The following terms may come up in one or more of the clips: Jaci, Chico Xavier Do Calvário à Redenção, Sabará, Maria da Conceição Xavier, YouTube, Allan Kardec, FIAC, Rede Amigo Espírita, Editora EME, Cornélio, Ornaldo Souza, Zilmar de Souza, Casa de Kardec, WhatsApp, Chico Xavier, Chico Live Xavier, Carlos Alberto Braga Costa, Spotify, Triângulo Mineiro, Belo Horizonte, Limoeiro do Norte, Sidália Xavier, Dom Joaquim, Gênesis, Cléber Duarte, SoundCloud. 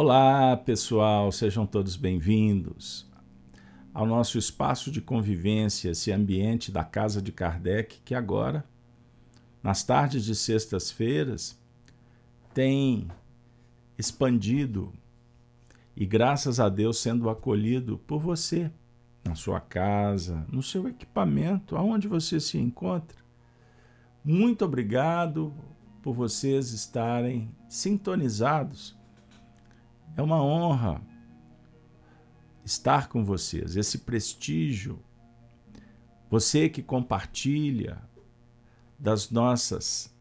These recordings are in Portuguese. Olá, pessoal, sejam todos bem-vindos ao nosso espaço de convivência, esse ambiente da Casa de Kardec, que agora, nas tardes de sextas-feiras, tem expandido e, graças a Deus, sendo acolhido por você, na sua casa, no seu equipamento, aonde você se encontra. Muito obrigado por vocês estarem sintonizados. É uma honra estar com vocês, esse prestígio. Você que compartilha das nossas,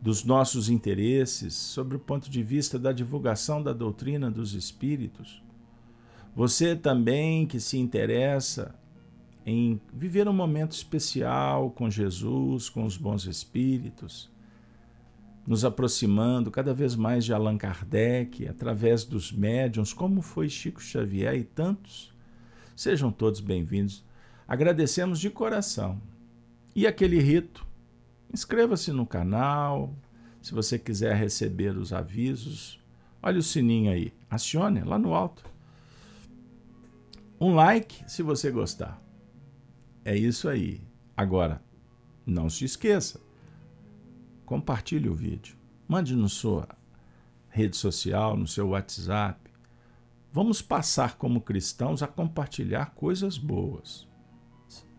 dos nossos interesses sobre o ponto de vista da divulgação da doutrina dos espíritos. Você também que se interessa em viver um momento especial com Jesus, com os bons espíritos, nos aproximando cada vez mais de Allan Kardec, através dos médiuns, como foi Chico Xavier e tantos. Sejam todos bem-vindos. Agradecemos de coração. E aquele rito, inscreva-se no canal, se você quiser receber os avisos, olha o sininho aí, acione lá no alto. Um like se você gostar. É isso aí. Agora, não se esqueça, compartilhe o vídeo, mande na sua rede social, no seu WhatsApp. Vamos passar como cristãos a compartilhar coisas boas.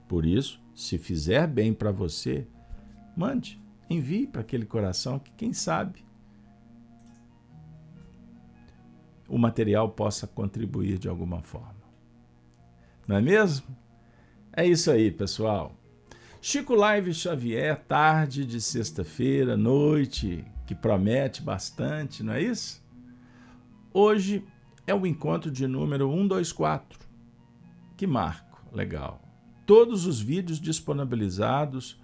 Por isso, se fizer bem para você, mande, envie para aquele coração que, quem sabe, o material possa contribuir de alguma forma. Não é mesmo? É isso aí, pessoal. Chico Live Xavier, tarde de sexta-feira, noite, que promete bastante, não é isso? Hoje é o encontro de número 124. Que marco, legal. Todos os vídeos disponibilizados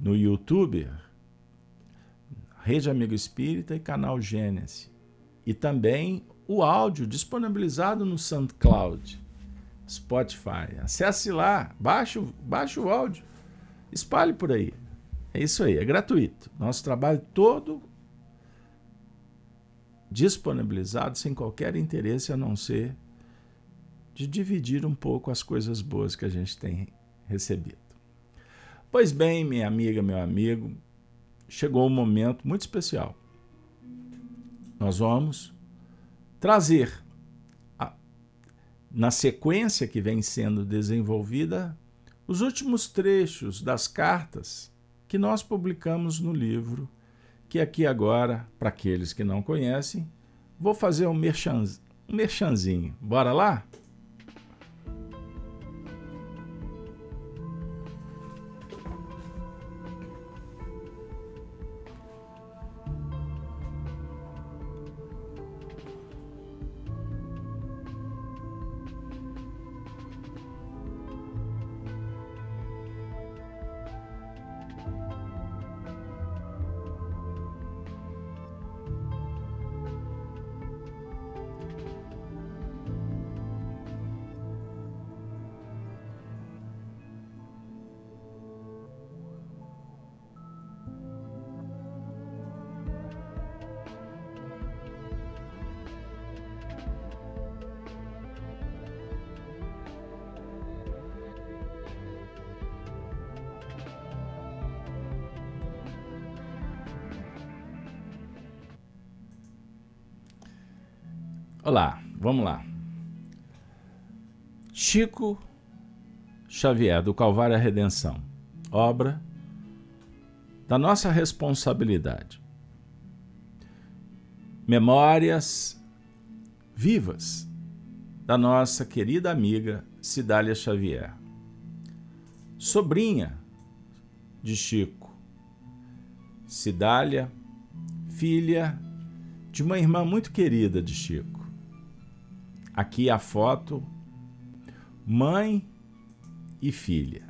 no YouTube, Rede Amigo Espírita e canal Gênesis. E também o áudio disponibilizado no SoundCloud, Spotify. Acesse lá, baixe o áudio. Espalhe por aí. É isso aí, é gratuito. Nosso trabalho todo disponibilizado sem qualquer interesse a não ser de dividir um pouco as coisas boas que a gente tem recebido. Pois bem, minha amiga, meu amigo, chegou um momento muito especial. Nós vamos trazer, na sequência que vem sendo desenvolvida, os últimos trechos das cartas que nós publicamos no livro, que aqui agora, para aqueles que não conhecem, vou fazer um merchanzinho. Bora lá? Olá, vamos lá. Chico Xavier, do Calvário à Redenção, obra da nossa responsabilidade. Memórias vivas da nossa querida amiga Sidália Xavier, sobrinha de Chico. Sidália, filha de uma irmã muito querida de Chico. Aqui a foto, mãe e filha,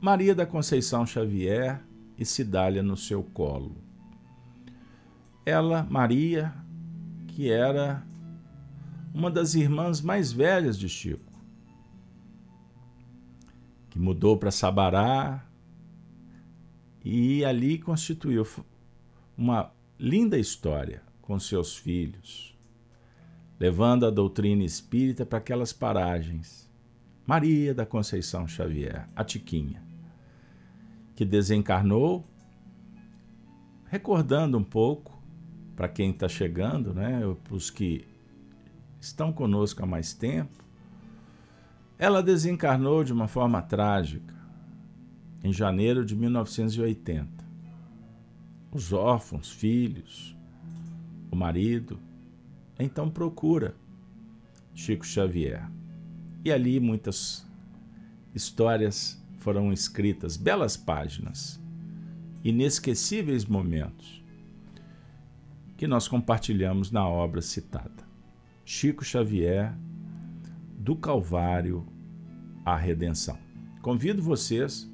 Maria da Conceição Xavier e Sidália no seu colo. Ela, Maria, que era uma das irmãs mais velhas de Chico, que mudou para Sabará e ali constituiu uma linda história, com seus filhos, levando a doutrina espírita para aquelas paragens. Maria da Conceição Xavier, a Tiquinha, que desencarnou, recordando um pouco, para quem está chegando, né, para os que estão conosco há mais tempo, ela desencarnou de uma forma trágica, em janeiro de 1980. Os órfãos, filhos, o marido, então procura Chico Xavier. E ali muitas histórias foram escritas, belas páginas, inesquecíveis momentos que nós compartilhamos na obra citada. Chico Xavier, do Calvário à Redenção. Convido vocês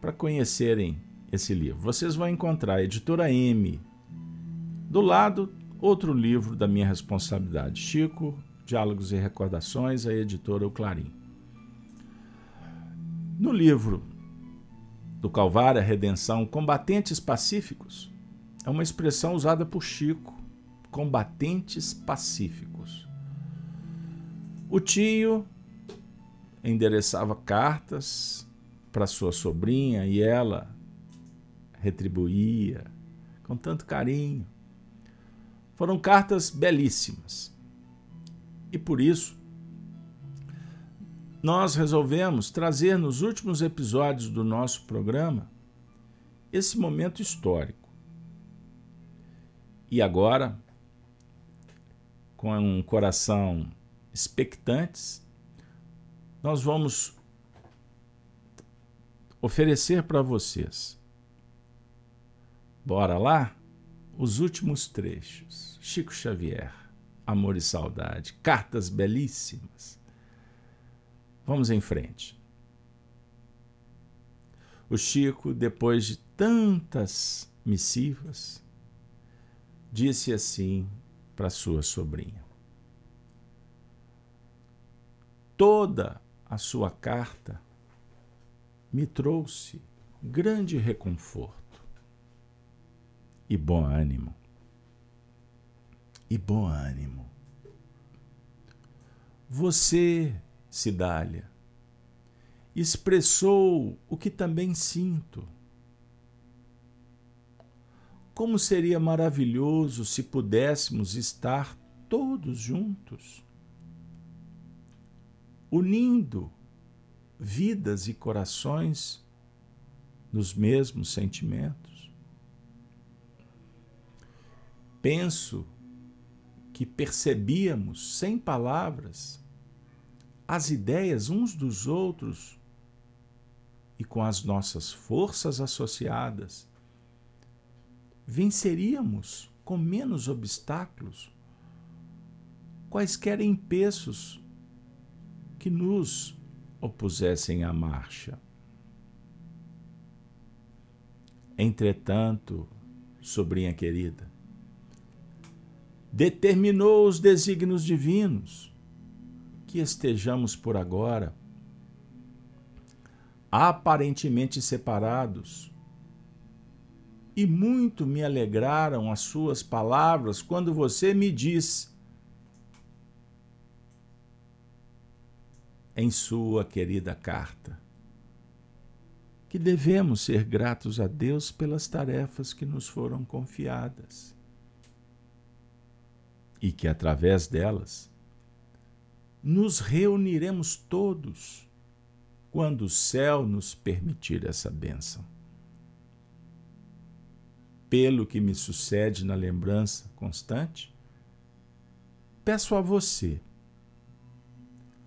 para conhecerem esse livro. Vocês vão encontrar a Editora M, do lado, outro livro da minha responsabilidade, Chico, Diálogos e Recordações, a editora O Clarim. No livro do Calvário à Redenção, Combatentes Pacíficos, é uma expressão usada por Chico, combatentes pacíficos. O tio endereçava cartas para sua sobrinha e ela retribuía com tanto carinho. Foram cartas belíssimas. E por isso, nós resolvemos trazer nos últimos episódios do nosso programa esse momento histórico. E agora, com um coração expectantes, nós vamos oferecer para vocês, bora lá, os últimos trechos. Chico Xavier, Amor e Saudade, cartas belíssimas. Vamos em frente. O Chico, depois de tantas missivas, disse assim para sua sobrinha. Toda a sua carta me trouxe grande reconforto e bom ânimo. E bom ânimo. Você, Sidália, expressou o que também sinto. Como seria maravilhoso se pudéssemos estar todos juntos, unindo vidas e corações nos mesmos sentimentos. Penso que percebíamos, sem palavras, as ideias uns dos outros e com as nossas forças associadas, venceríamos com menos obstáculos quaisquer empeços que nos opusessem à marcha. Entretanto, sobrinha querida, determinou os desígnios divinos que estejamos por agora aparentemente separados, e muito me alegraram as suas palavras quando você me disse em sua querida carta, que devemos ser gratos a Deus pelas tarefas que nos foram confiadas e que, através delas, nos reuniremos todos quando o céu nos permitir essa bênção. Pelo que me sucede na lembrança constante, peço a você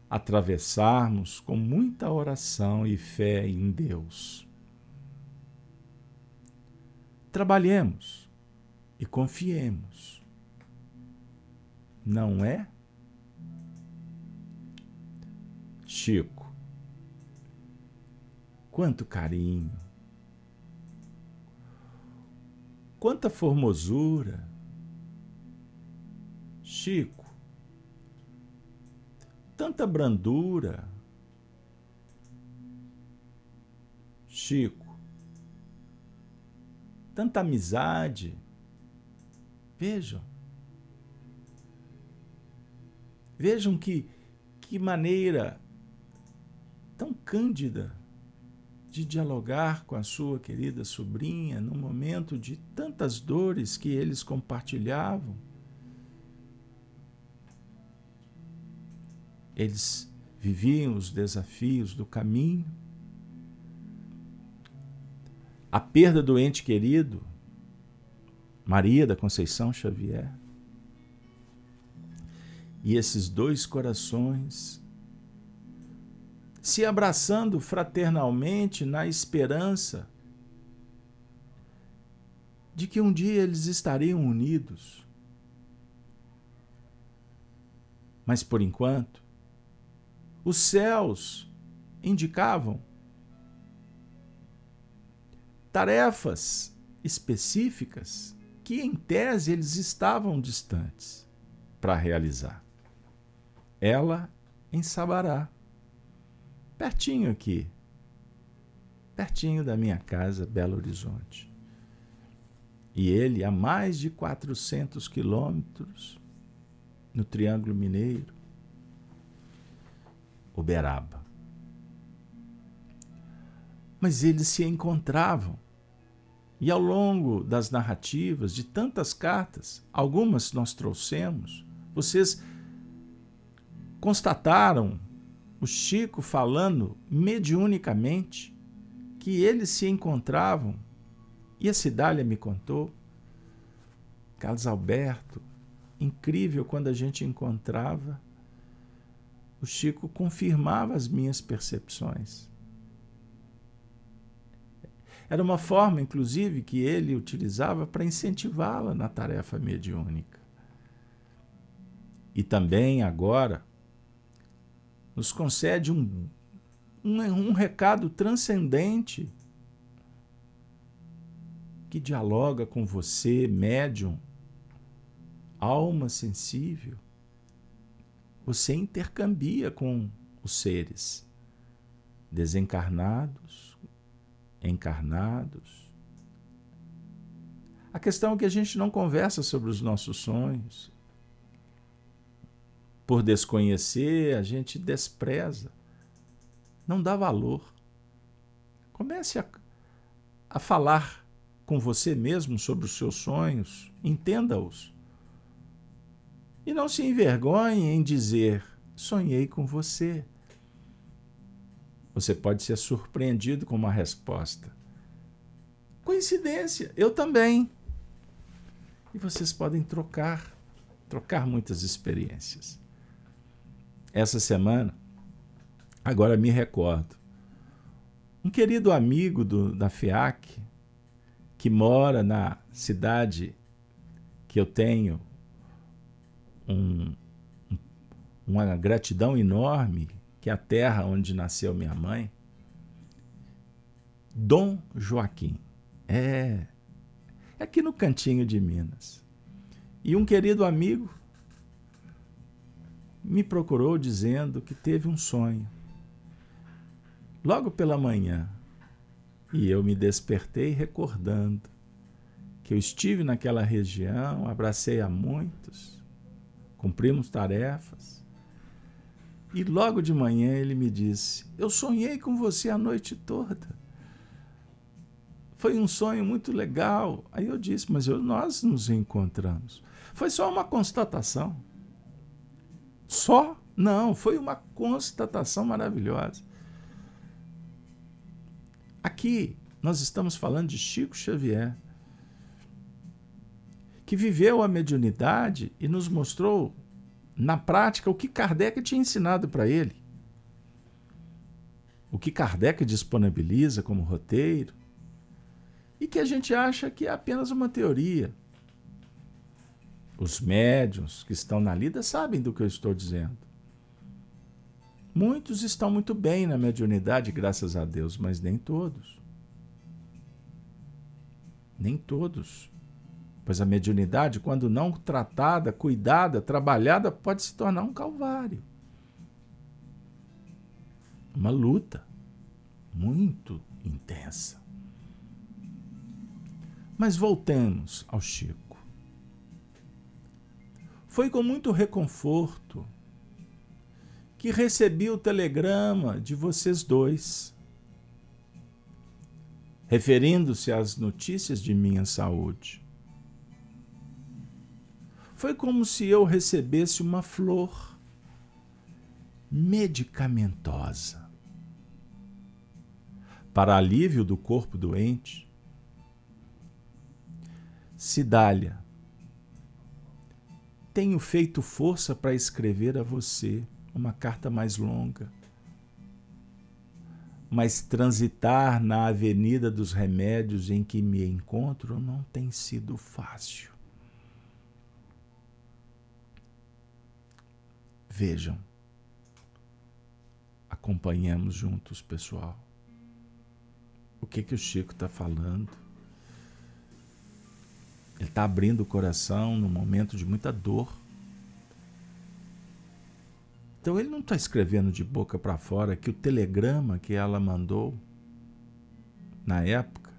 atravessarmos com muita oração e fé em Deus. Trabalhemos e confiemos. Não é? Chico, quanto carinho, quanta formosura. Chico, tanta brandura. Chico, tanta amizade. Vejam que maneira tão cândida de dialogar com a sua querida sobrinha num momento de tantas dores que eles compartilhavam. Eles viviam os desafios do caminho. A perda do ente querido, Maria da Conceição Xavier. E esses dois corações se abraçando fraternalmente na esperança de que um dia eles estariam unidos. Mas, por enquanto, os céus indicavam tarefas específicas que, em tese, eles estavam distantes para realizar. Ela em Sabará, pertinho aqui, pertinho da minha casa, Belo Horizonte. E ele a mais de 400 quilômetros no Triângulo Mineiro, Uberaba. Mas eles se encontravam. E ao longo das narrativas de tantas cartas, algumas nós trouxemos, vocês constataram o Chico falando mediunicamente que eles se encontravam, e a Sidália me contou, Carlos Alberto, incrível, quando a gente encontrava, o Chico confirmava as minhas percepções. Era uma forma, inclusive, que ele utilizava para incentivá-la na tarefa mediúnica. E também agora nos concede um recado transcendente que dialoga com você, médium, alma sensível. Você intercambia com os seres desencarnados, encarnados. A questão é que a gente não conversa sobre os nossos sonhos. Por desconhecer, a gente despreza, não dá valor. Comece a falar com você mesmo sobre os seus sonhos, entenda-os. E não se envergonhe em dizer, sonhei com você. Você pode ser surpreendido com uma resposta. Coincidência, eu também. E vocês podem trocar muitas experiências. Essa semana, agora me recordo, um querido amigo da FIAC, que mora na cidade que eu tenho uma gratidão enorme, que é a terra onde nasceu minha mãe, Dom Joaquim, é aqui no cantinho de Minas. E um querido amigo me procurou dizendo que teve um sonho logo pela manhã, e eu me despertei recordando que eu estive naquela região, abracei a muitos, cumprimos tarefas, e logo de manhã ele me disse, eu sonhei com você a noite toda, foi um sonho muito legal. Aí eu disse, mas nós nos encontramos, foi só uma constatação. Só? Não, foi uma constatação maravilhosa. Aqui nós estamos falando de Chico Xavier, que viveu a mediunidade e nos mostrou na prática o que Kardec tinha ensinado para ele, o que Kardec disponibiliza como roteiro, e que a gente acha que é apenas uma teoria. Os médiuns que estão na lida sabem do que eu estou dizendo. Muitos estão muito bem na mediunidade, graças a Deus, mas nem todos. Nem todos. Pois a mediunidade, quando não tratada, cuidada, trabalhada, pode se tornar um calvário. Uma luta muito intensa. Mas voltemos ao Chico. Foi com muito reconforto que recebi o telegrama de vocês dois, referindo-se às notícias de minha saúde. Foi como se eu recebesse uma flor medicamentosa para alívio do corpo doente. Sidália, tenho feito força para escrever a você uma carta mais longa, mas transitar na avenida dos remédios em que me encontro não tem sido fácil. Vejam, acompanhamos juntos, pessoal, o que o Chico está falando. Ele está abrindo o coração num momento de muita dor. Então ele não está escrevendo de boca para fora que o telegrama que ela mandou na época,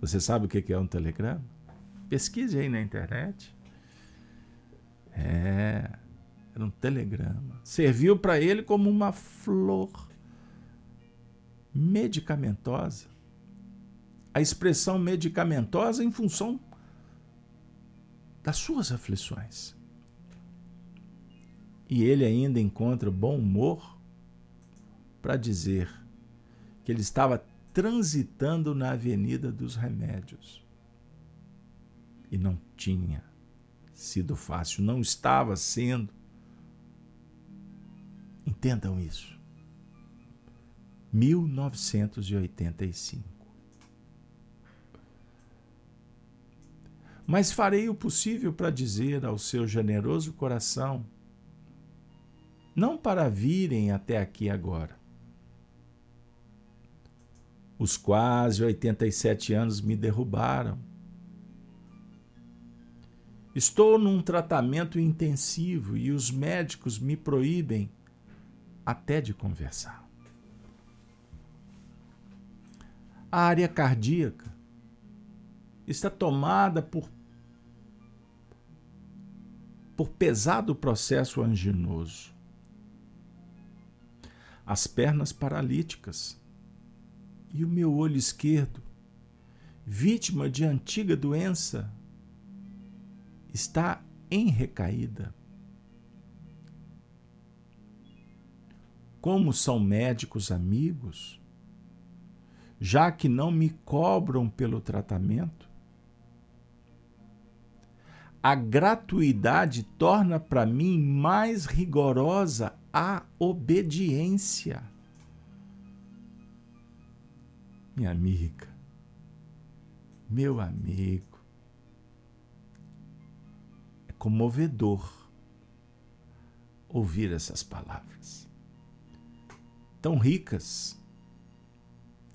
você sabe o que é um telegrama? Pesquise aí na internet. Era um telegrama. Serviu para ele como uma flor medicamentosa. A expressão medicamentosa em função das suas aflições. E ele ainda encontra bom humor para dizer que ele estava transitando na avenida dos remédios. E não tinha sido fácil, não estava sendo. Entendam isso. 1985. Mas farei o possível para dizer ao seu generoso coração, não para virem até aqui agora. Os quase 87 anos me derrubaram. Estou num tratamento intensivo e os médicos me proíbem até de conversar. A área cardíaca está tomada por pesado processo anginoso. As pernas paralíticas e o meu olho esquerdo, vítima de antiga doença, está em recaída. Como são médicos amigos, já que não me cobram pelo tratamento, a gratuidade torna para mim mais rigorosa a obediência. Minha amiga, meu amigo, é comovedor ouvir essas palavras, tão ricas,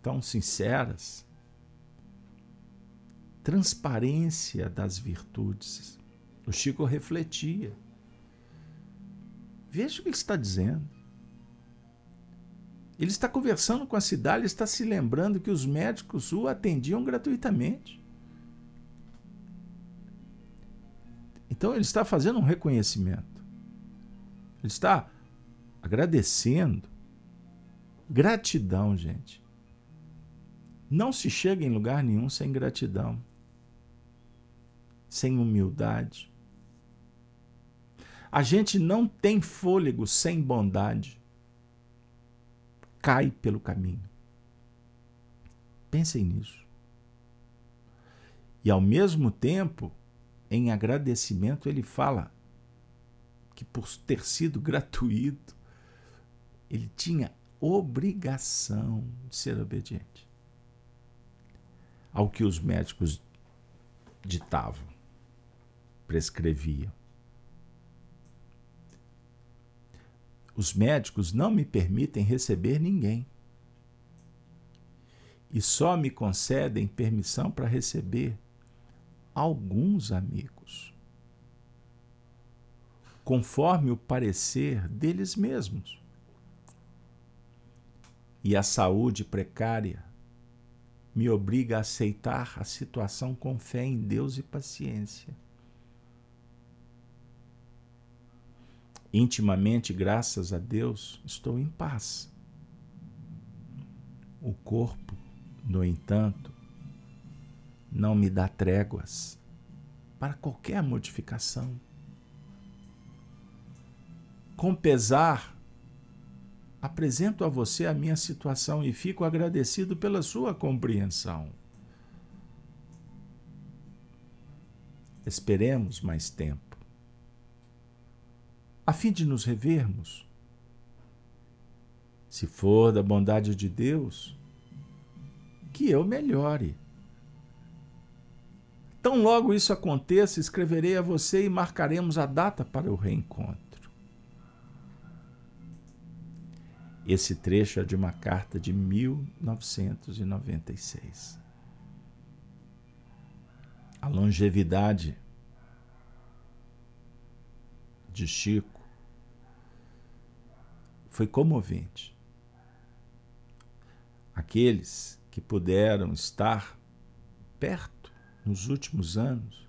tão sinceras. Transparência das virtudes. O Chico refletia. Veja o que ele está dizendo. Ele está conversando com a Sidália, está se lembrando que os médicos o atendiam gratuitamente. Então ele está fazendo um reconhecimento. Ele está agradecendo. Gratidão, gente. Não se chega em lugar nenhum sem gratidão, sem humildade. A gente não tem fôlego sem bondade. Cai pelo caminho. Pensem nisso. E ao mesmo tempo, em agradecimento, ele fala que por ter sido gratuito, ele tinha obrigação de ser obediente ao que os médicos ditavam, prescreviam. Os médicos não me permitem receber ninguém e só me concedem permissão para receber alguns amigos, conforme o parecer deles mesmos. E a saúde precária me obriga a aceitar a situação com fé em Deus e paciência. intimamente, graças a Deus, estou em paz. O corpo, no entanto, não me dá tréguas para qualquer modificação. Com pesar, apresento a você a minha situação e fico agradecido pela sua compreensão. Esperemos mais tempo, a fim de nos revermos. Se for da bondade de Deus, que eu melhore. Tão logo isso aconteça, escreverei a você e marcaremos a data para o reencontro. Esse trecho é de uma carta de 1996. A longevidade de Chico foi comovente. Aqueles que puderam estar perto nos últimos anos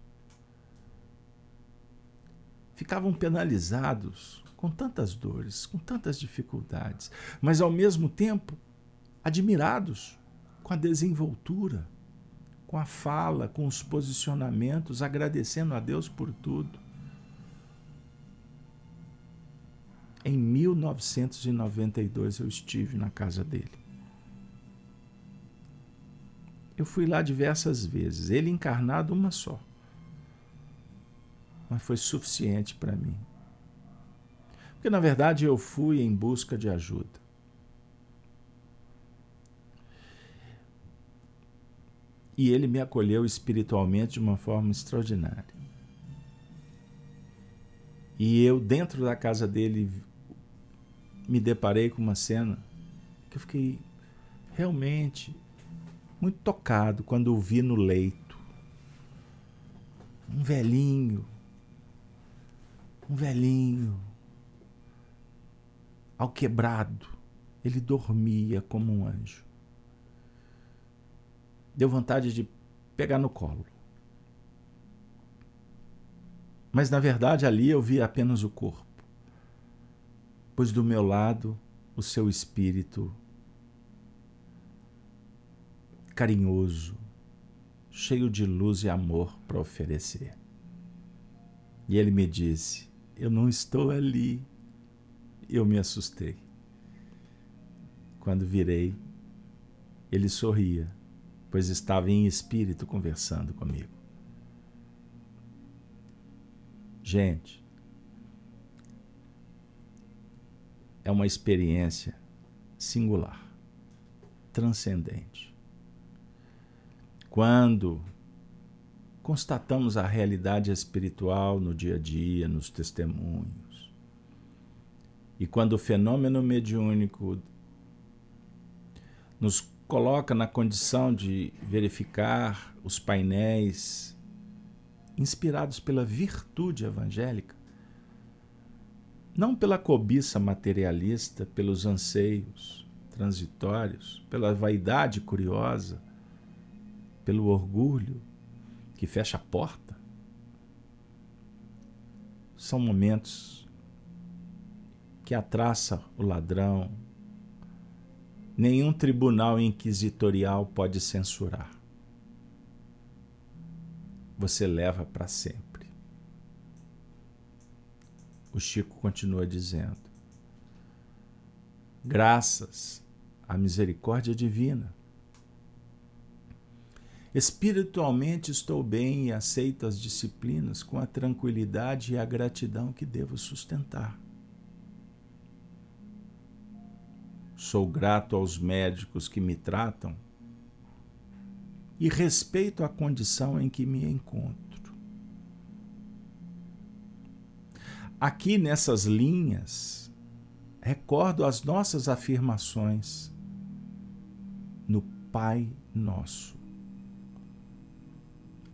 ficavam penalizados com tantas dores, com tantas dificuldades, mas ao mesmo tempo admirados com a desenvoltura, com a fala, com os posicionamentos, agradecendo a Deus por tudo. Em 1992 eu estive na casa dele. Eu fui lá diversas vezes, ele encarnado uma só. Mas foi suficiente para mim. Porque, na verdade, eu fui em busca de ajuda. E ele me acolheu espiritualmente de uma forma extraordinária. E eu, dentro da casa dele, me deparei com uma cena que eu fiquei realmente muito tocado quando o vi no leito. Um velhinho, ao quebrado. Ele dormia como um anjo. Deu vontade de pegar no colo. Mas, na verdade, ali eu vi apenas o corpo, pois do meu lado o seu espírito carinhoso, cheio de luz e amor para oferecer. E ele me disse, eu não estou ali. Eu me assustei. Quando virei, ele sorria, pois estava em espírito conversando comigo. Gente, é uma experiência singular, transcendente. Quando constatamos a realidade espiritual no dia a dia, nos testemunhos, e quando o fenômeno mediúnico nos coloca na condição de verificar os painéis inspirados pela virtude evangélica, não pela cobiça materialista, pelos anseios transitórios, pela vaidade curiosa, pelo orgulho que fecha a porta. São momentos que atraça o ladrão. Nenhum tribunal inquisitorial pode censurar. Você leva para sempre. O Chico continua dizendo, graças à misericórdia divina, espiritualmente estou bem e aceito as disciplinas com a tranquilidade e a gratidão que devo sustentar. Sou grato aos médicos que me tratam e respeito a condição em que me encontro. Aqui nessas linhas, recordo as nossas afirmações no Pai Nosso.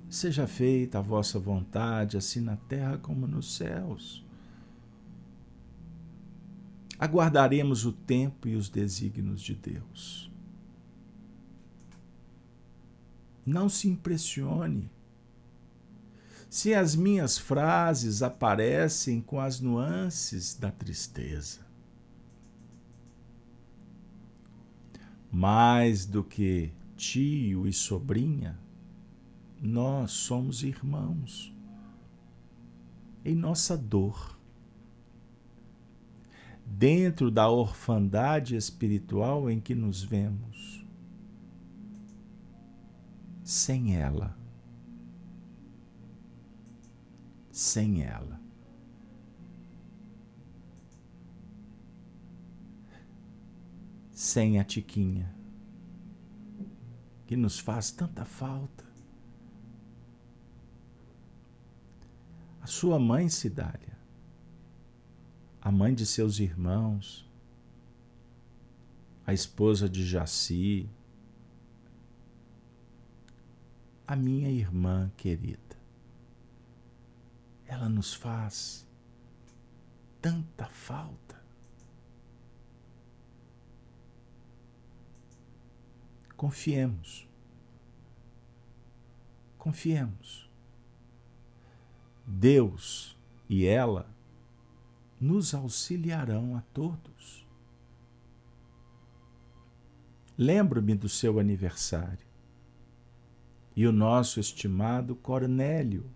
Seja feita a vossa vontade, assim na terra como nos céus. Aguardaremos o tempo e os desígnios de Deus. Não se impressione se as minhas frases aparecem com as nuances da tristeza. Mais do que tio e sobrinha, nós somos irmãos em nossa dor. Dentro da orfandade espiritual em que nos vemos, sem ela, sem a Tiquinha, que nos faz tanta falta. A sua mãe, Sidália, a mãe de seus irmãos, a esposa de Jaci, a minha irmã querida. Ela nos faz tanta falta. Confiemos. Confiemos. Deus e ela nos auxiliarão a todos. Lembro-me do seu aniversário e o nosso estimado Cornélio,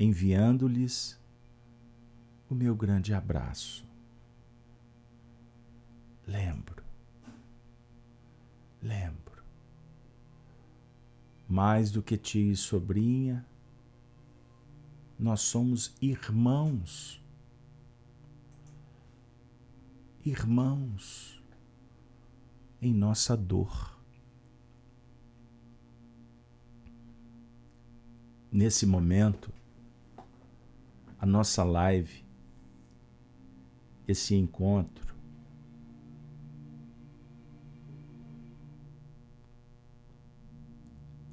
enviando-lhes o meu grande abraço. Lembro. Mais do que tio e sobrinha, nós somos irmãos. Irmãos em nossa dor. Nesse momento, a nossa live, esse encontro,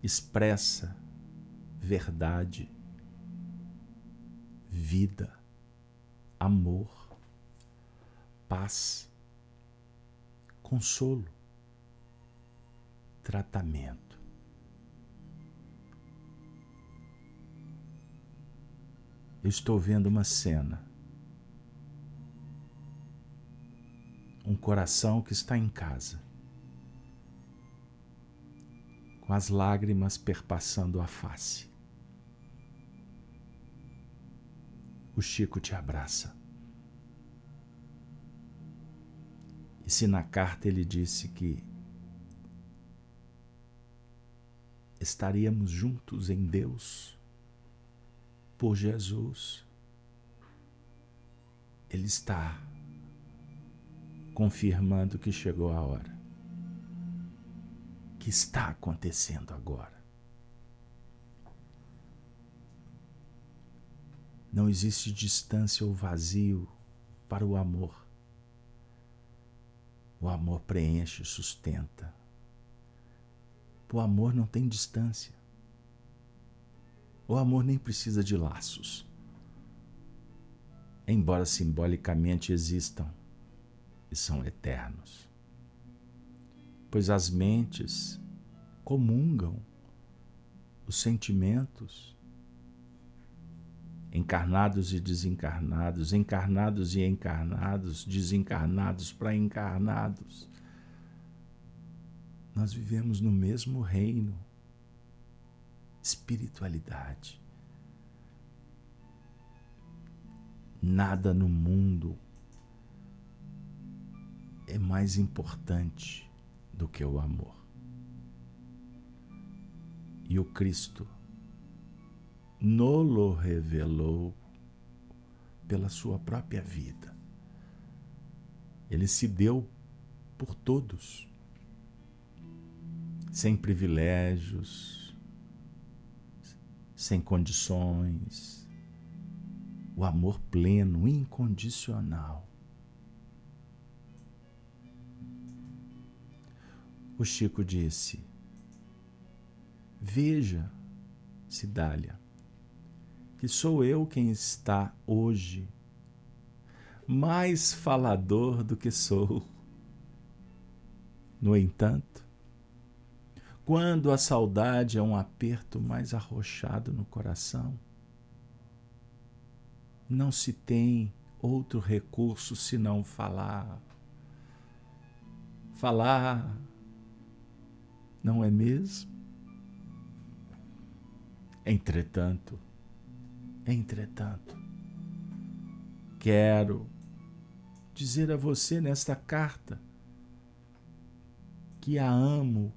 expressa verdade, vida, amor, paz, consolo, tratamento. Eu estou vendo uma cena, um coração que está em casa, com as lágrimas perpassando a face. O Chico te abraça. E se na carta ele disse que estaríamos juntos em Deus, por Jesus, ele está confirmando que chegou a hora, que está acontecendo agora. Não existe distância ou vazio para o amor. O amor preenche e sustenta. O amor não tem distância. O amor nem precisa de laços, embora simbolicamente existam e são eternos, pois as mentes comungam os sentimentos, encarnados e desencarnados, encarnados e encarnados, desencarnados para encarnados. Nós vivemos no mesmo reino, espiritualidade. Nada no mundo é mais importante do que o amor. E o Cristo nolo revelou pela sua própria vida. Ele se deu por todos, sem privilégios, sem condições, o amor pleno, incondicional. O Chico disse: veja, Sidália, que sou eu quem está hoje mais falador do que sou. No entanto, Quando a saudade é um aperto mais arrochado no coração, não se tem outro recurso senão falar. Falar, não é mesmo? Entretanto, quero dizer a você nesta carta que a amo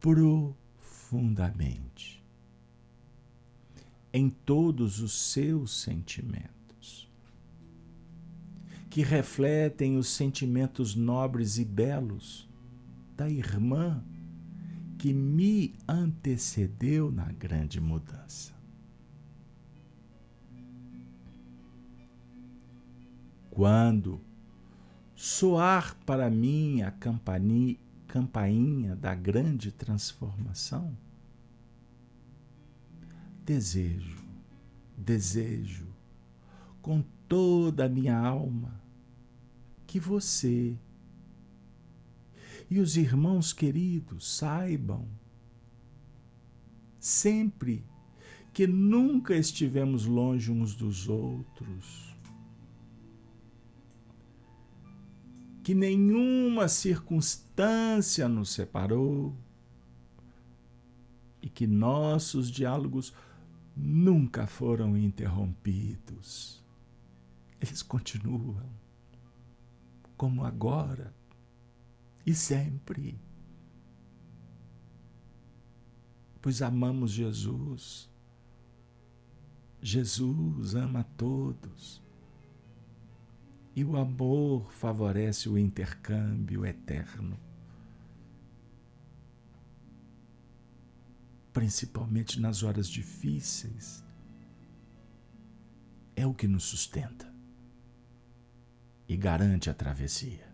profundamente, em todos os seus sentimentos, que refletem os sentimentos nobres e belos da irmã que me antecedeu na grande mudança. Quando soar para mim a campainha da grande transformação, desejo com toda a minha alma que você e os irmãos queridos saibam sempre que nunca estivemos longe uns dos outros, que nenhuma circunstância nos separou e que nossos diálogos nunca foram interrompidos. Eles continuam, como agora e sempre, pois amamos Jesus. Jesus ama a todos. E o amor favorece o intercâmbio eterno, principalmente nas horas difíceis. É o que nos sustenta e garante a travessia.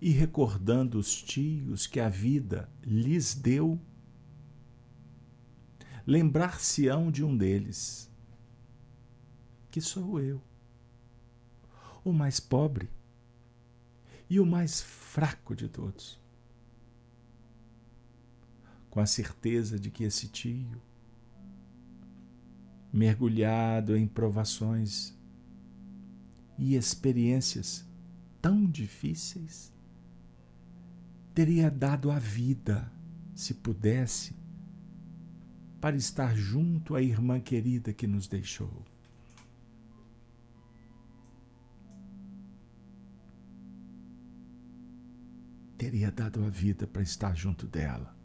E recordando os tios que a vida lhes deu, lembrar-se-ão de um deles, que sou eu, o mais pobre e o mais fraco de todos, com a certeza de que esse tio, mergulhado em provações e experiências tão difíceis, teria dado a vida, se pudesse, para estar junto à irmã querida que nos deixou. Teria dado a vida para estar junto dela.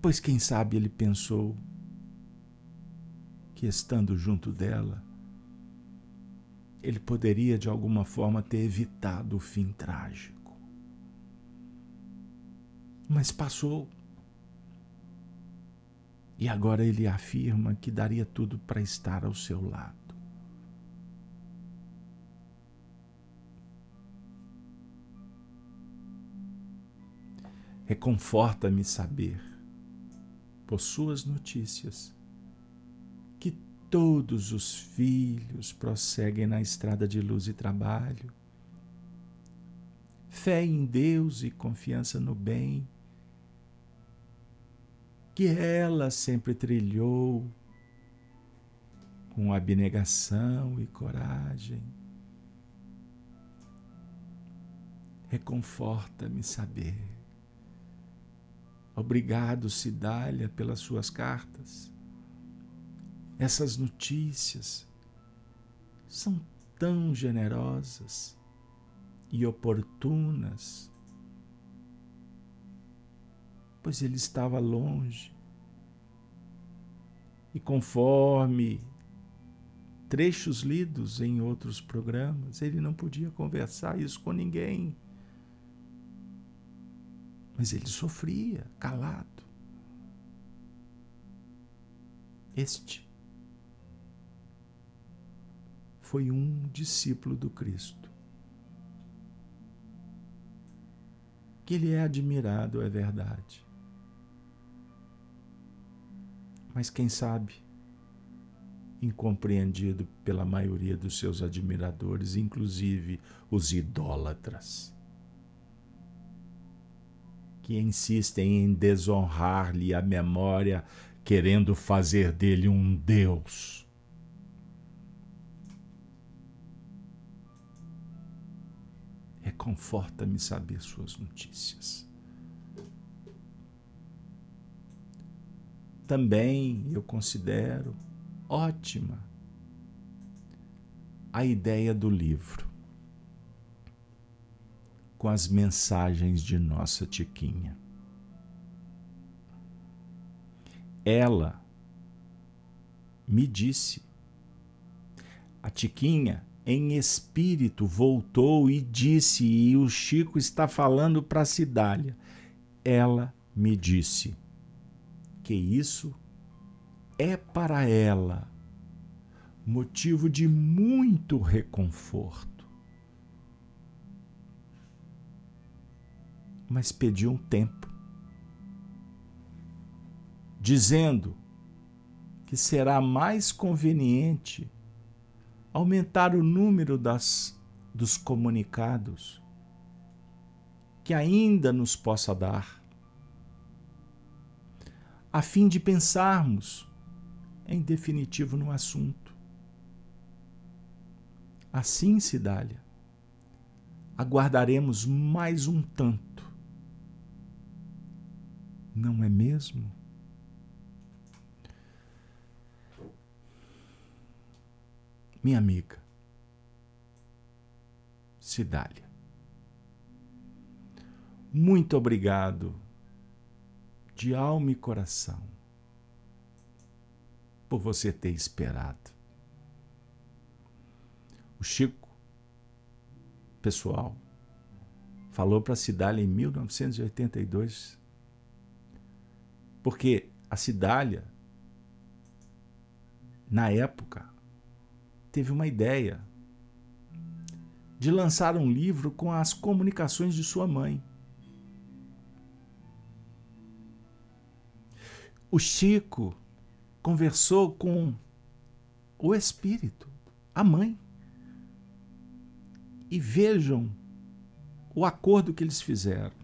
Pois quem sabe ele pensou que estando junto dela, ele poderia de alguma forma ter evitado o fim trágico. Mas passou. E agora ele afirma que daria tudo para estar ao seu lado. Reconforta-me saber, por suas notícias, que todos os filhos prosseguem na estrada de luz e trabalho. Fé em Deus e confiança no bem, que ela sempre trilhou com abnegação e coragem. Reconforta-me saber. Obrigado, Sidália, pelas suas cartas. Essas notícias são tão generosas e oportunas, pois ele estava longe. E conforme trechos lidos em outros programas, ele não podia conversar isso com ninguém. Mas ele sofria, calado. Este foi um discípulo do Cristo, que ele é admirado, é verdade. Mas quem sabe incompreendido pela maioria dos seus admiradores, inclusive os idólatras, que insistem em desonrar-lhe a memória, querendo fazer dele um Deus. Reconforta-me saber suas notícias. Também eu considero ótima a ideia do livro, com as mensagens de nossa Tiquinha. Ela me disse, a Tiquinha em espírito voltou e disse, e o Chico está falando para a Sidália, ela me disse que isso é para ela motivo de muito reconforto. Mas pediu um tempo, dizendo que será mais conveniente aumentar o número dos comunicados que ainda nos possa dar, a fim de pensarmos em definitivo no assunto. Assim, Sidália, aguardaremos mais um tanto. Não é mesmo? Minha amiga Sidália, muito obrigado de alma e coração por você ter esperado. O Chico, pessoal, falou para a Sidália em 1982, porque a Sidália, na época, teve uma ideia de lançar um livro com as comunicações de sua mãe. O Chico conversou com o espírito, a mãe, e vejam o acordo que eles fizeram.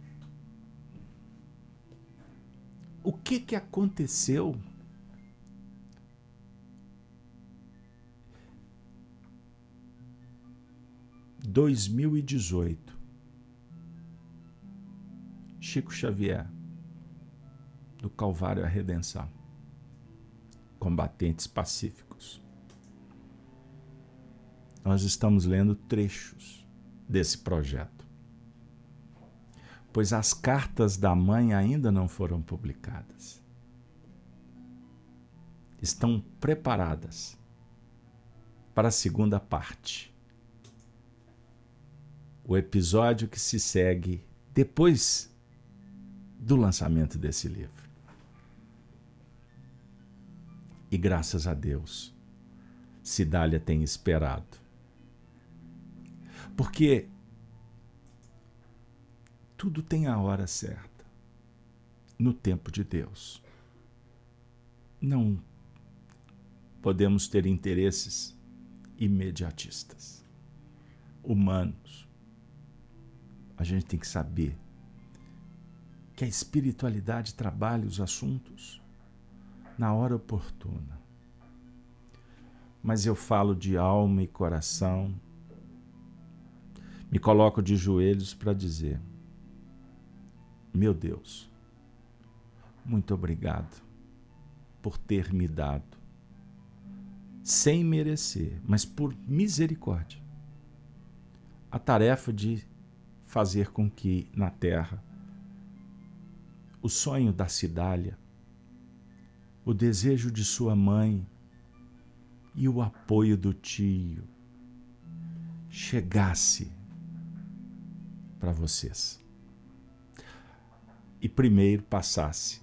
O que aconteceu? Em 2018, Chico Xavier, do Calvário à Redenção, combatentes pacíficos. Nós estamos lendo trechos desse projeto, pois as cartas da mãe ainda não foram publicadas. Estão preparadas para a segunda parte, o episódio que se segue depois do lançamento desse livro. E graças a Deus, Sidália tem esperado. Porque tudo tem a hora certa, no tempo de Deus. Não podemos ter interesses imediatistas, humanos. A gente tem que saber que a espiritualidade trabalha os assuntos na hora oportuna. Mas eu falo de alma e coração, me coloco de joelhos para dizer, meu Deus, muito obrigado por ter me dado, sem merecer, mas por misericórdia, a tarefa de fazer com que na Terra o sonho da Sidália, o desejo de sua mãe e o apoio do tio chegasse para vocês. E primeiro passasse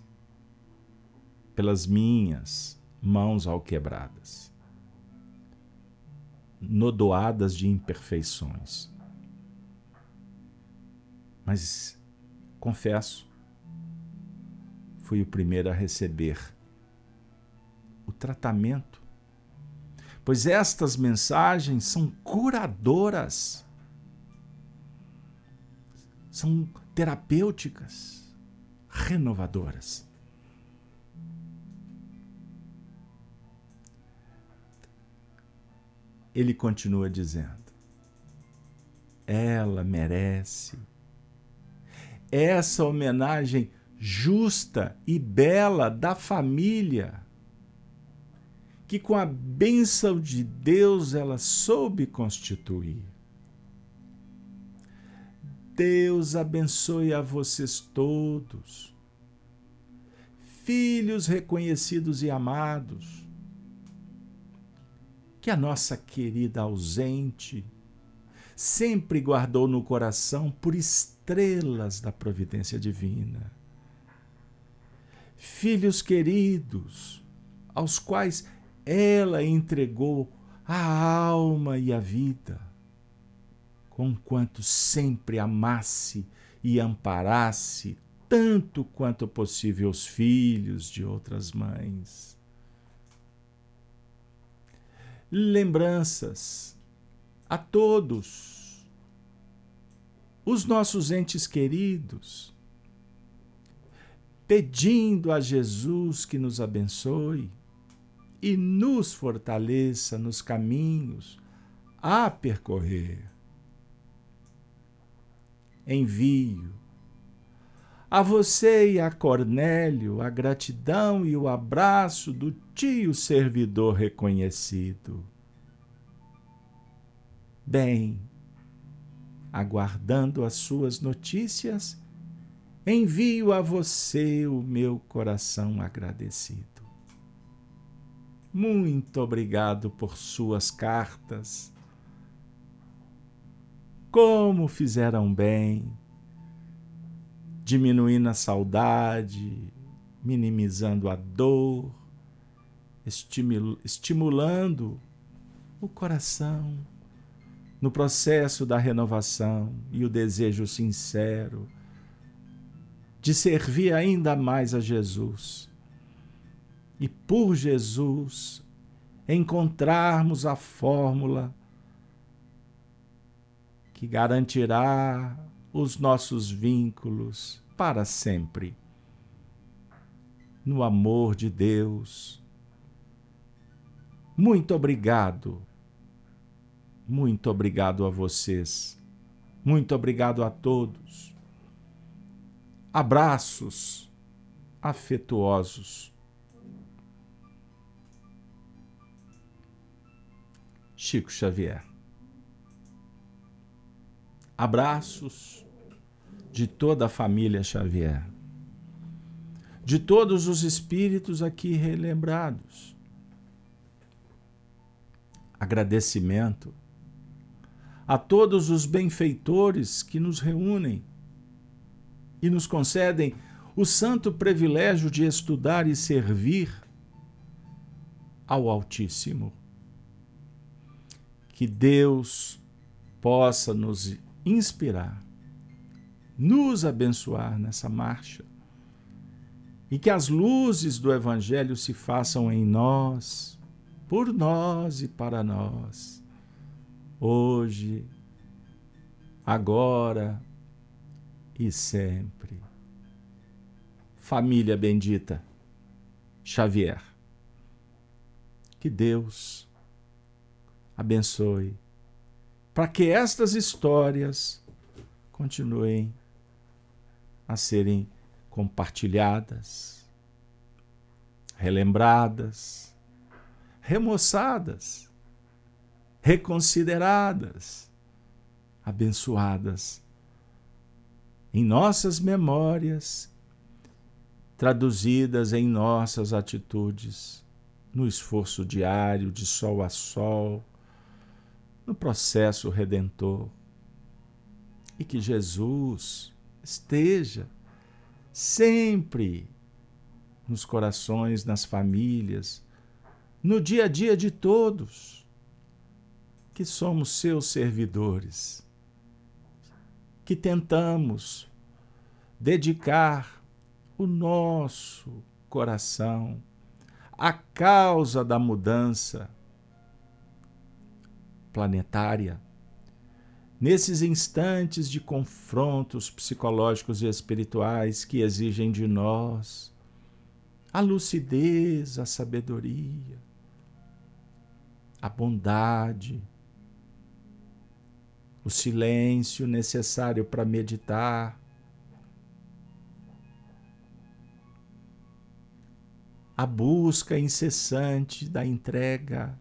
pelas minhas mãos alquebradas, nodoadas de imperfeições. Mas, confesso, fui o primeiro a receber o tratamento pois estas mensagens são curadoras, são terapêuticas, renovadoras. Ele continua dizendo, ela merece essa homenagem justa e bela da família, que com a bênção de Deus ela soube constituir. Deus abençoe a vocês todos, filhos reconhecidos e amados, que a nossa querida ausente sempre guardou no coração por estrelas da providência divina. Filhos queridos, aos quais ela entregou a alma e a vida, conquanto sempre amasse e amparasse, tanto quanto possível, os filhos de outras mães. Lembranças a todos os nossos entes queridos, pedindo a Jesus que nos abençoe e nos fortaleça nos caminhos a percorrer. Envio a você e a Cornélio a gratidão e o abraço do tio servidor reconhecido. Bem, aguardando as suas notícias, envio a você o meu coração agradecido. Muito obrigado por suas cartas. Como fizeram bem, diminuindo a saudade, minimizando a dor, estimulando o coração no processo da renovação e o desejo sincero de servir ainda mais a Jesus. E por Jesus encontrarmos a fórmula que garantirá os nossos vínculos para sempre, no amor de Deus. Muito obrigado. Muito obrigado a vocês. Muito obrigado a todos. Abraços afetuosos. Chico Xavier. Abraços de toda a família Xavier, de todos os espíritos aqui relembrados. Agradecimento a todos os benfeitores que nos reúnem e nos concedem o santo privilégio de estudar e servir ao Altíssimo. Que Deus possa nos inspirar, nos abençoar nessa marcha, e que as luzes do Evangelho se façam em nós, por nós e para nós, hoje, agora e sempre. Família bendita Xavier, que Deus abençoe, para que estas histórias continuem a serem compartilhadas, relembradas, remoçadas, reconsideradas, abençoadas em nossas memórias, traduzidas em nossas atitudes, no esforço diário de sol a sol, no processo redentor, e que Jesus esteja sempre nos corações, nas famílias, no dia a dia de todos, que somos seus servidores, que tentamos dedicar o nosso coração à causa da mudança planetária. Nesses instantes de confrontos psicológicos e espirituais que exigem de nós a lucidez, a sabedoria, a bondade, o silêncio necessário para meditar, a busca incessante da entrega,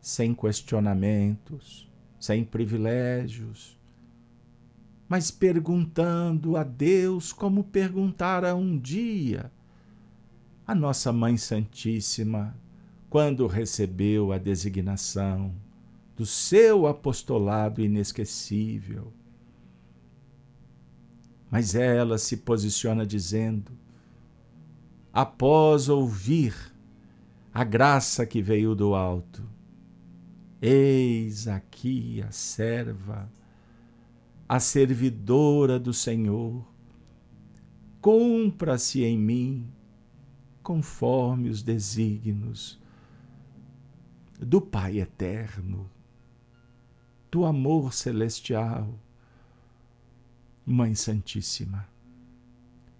sem questionamentos, sem privilégios, mas perguntando a Deus como perguntara um dia a nossa Mãe Santíssima quando recebeu a designação do seu apostolado inesquecível. Mas ela se posiciona dizendo, após ouvir a graça que veio do alto, eis aqui a serva, a servidora do Senhor, cumpra-se em mim conforme os desígnios do Pai Eterno, do amor celestial. Mãe Santíssima,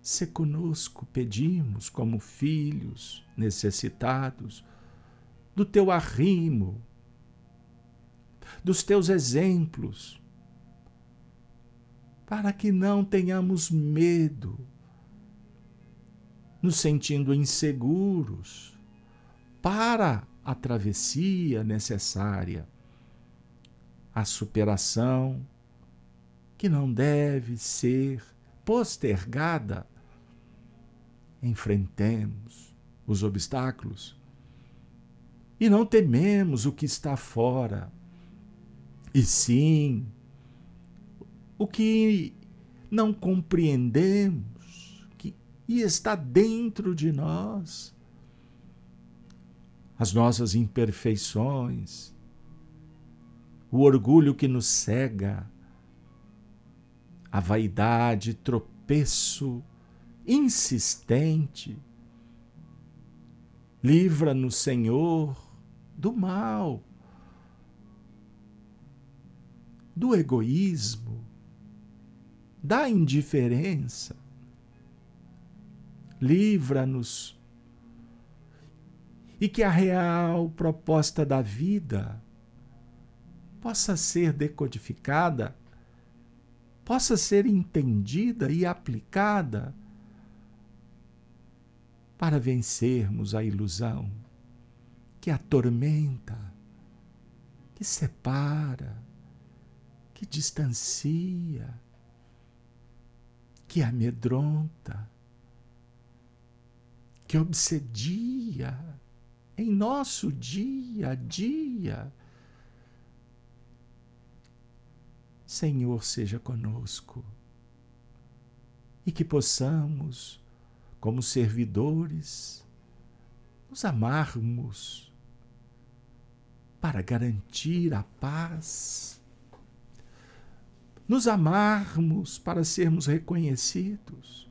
se conosco, pedimos como filhos necessitados do teu arrimo, dos teus exemplos, para que não tenhamos medo, nos sentindo inseguros para a travessia necessária, a superação que não deve ser postergada. Enfrentemos os obstáculos e não tememos o que está fora, e sim o que não compreendemos e está dentro de nós, as nossas imperfeições, o orgulho que nos cega, a vaidade, tropeço insistente. Livra-nos, Senhor, do mal, do egoísmo, da indiferença. Livra-nos e que a real proposta da vida possa ser decodificada, possa ser entendida e aplicada para vencermos a ilusão que atormenta, que separa, que distancia, que amedronta, que obsedia em nosso dia a dia. Senhor, seja conosco e que possamos, como servidores, nos amarmos para garantir a paz, nos amarmos para sermos reconhecidos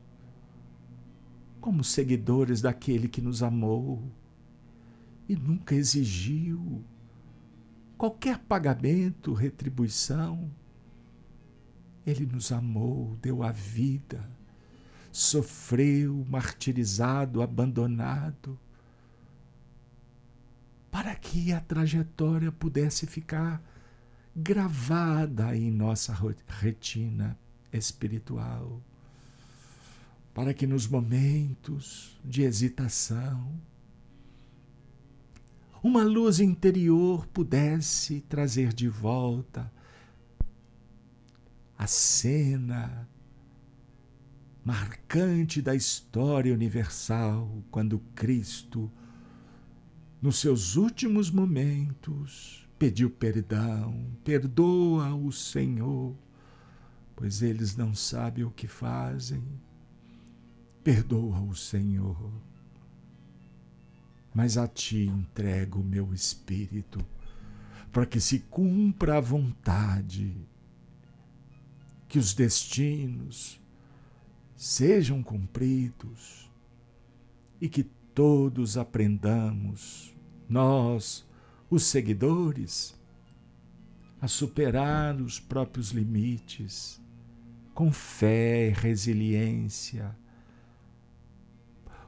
como seguidores daquele que nos amou e nunca exigiu qualquer pagamento, retribuição. Ele nos amou, deu a vida, sofreu, martirizado, abandonado, para que a trajetória pudesse ficar gravada em nossa retina espiritual, para que nos momentos de hesitação, uma luz interior pudesse trazer de volta a cena marcante da história universal, quando Cristo, nos seus últimos momentos, pediu perdão. Perdoa o Senhor, pois eles não sabem o que fazem. Perdoa o Senhor, mas a ti entrego o meu espírito, para que se cumpra a vontade, que os destinos sejam cumpridos e que todos aprendamos nós, os seguidores, a superar os próprios limites, com fé e resiliência,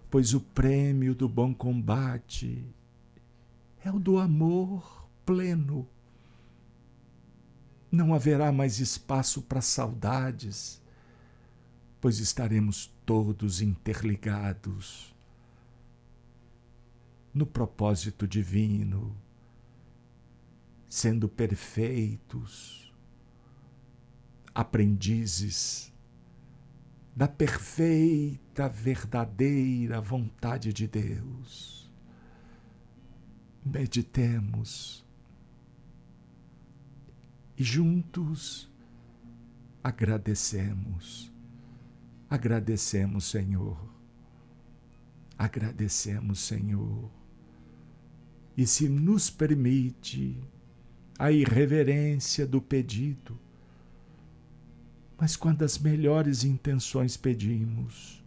pois o prêmio do bom combate é o do amor pleno. Não haverá mais espaço para saudades, pois estaremos todos interligados no propósito divino, sendo perfeitos, aprendizes da perfeita, verdadeira vontade de Deus. Meditemos e juntos agradecemos. Agradecemos, Senhor. Agradecemos, Senhor. E se nos permite a irreverência do pedido, mas quando as melhores intenções pedimos,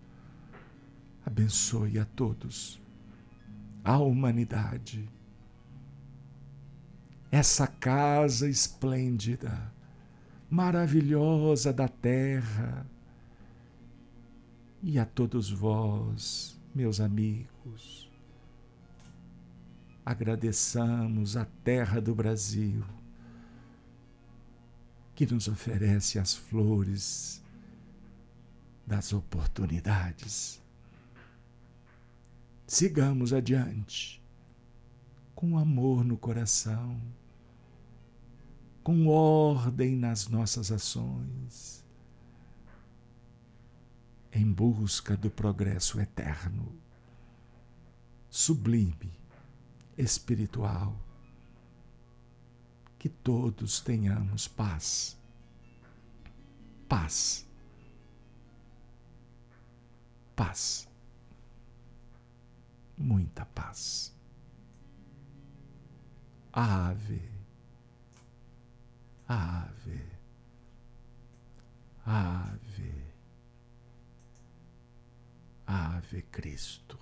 abençoe a todos, a humanidade, essa casa esplêndida, maravilhosa da terra, e a todos vós, meus amigos. Agradeçamos a terra do Brasil, que nos oferece as flores das oportunidades. Sigamos adiante, com amor no coração, com ordem nas nossas ações, em busca do progresso eterno, sublime, espiritual, que todos tenhamos paz, paz, paz, muita paz. Ave, ave, ave, ave Cristo.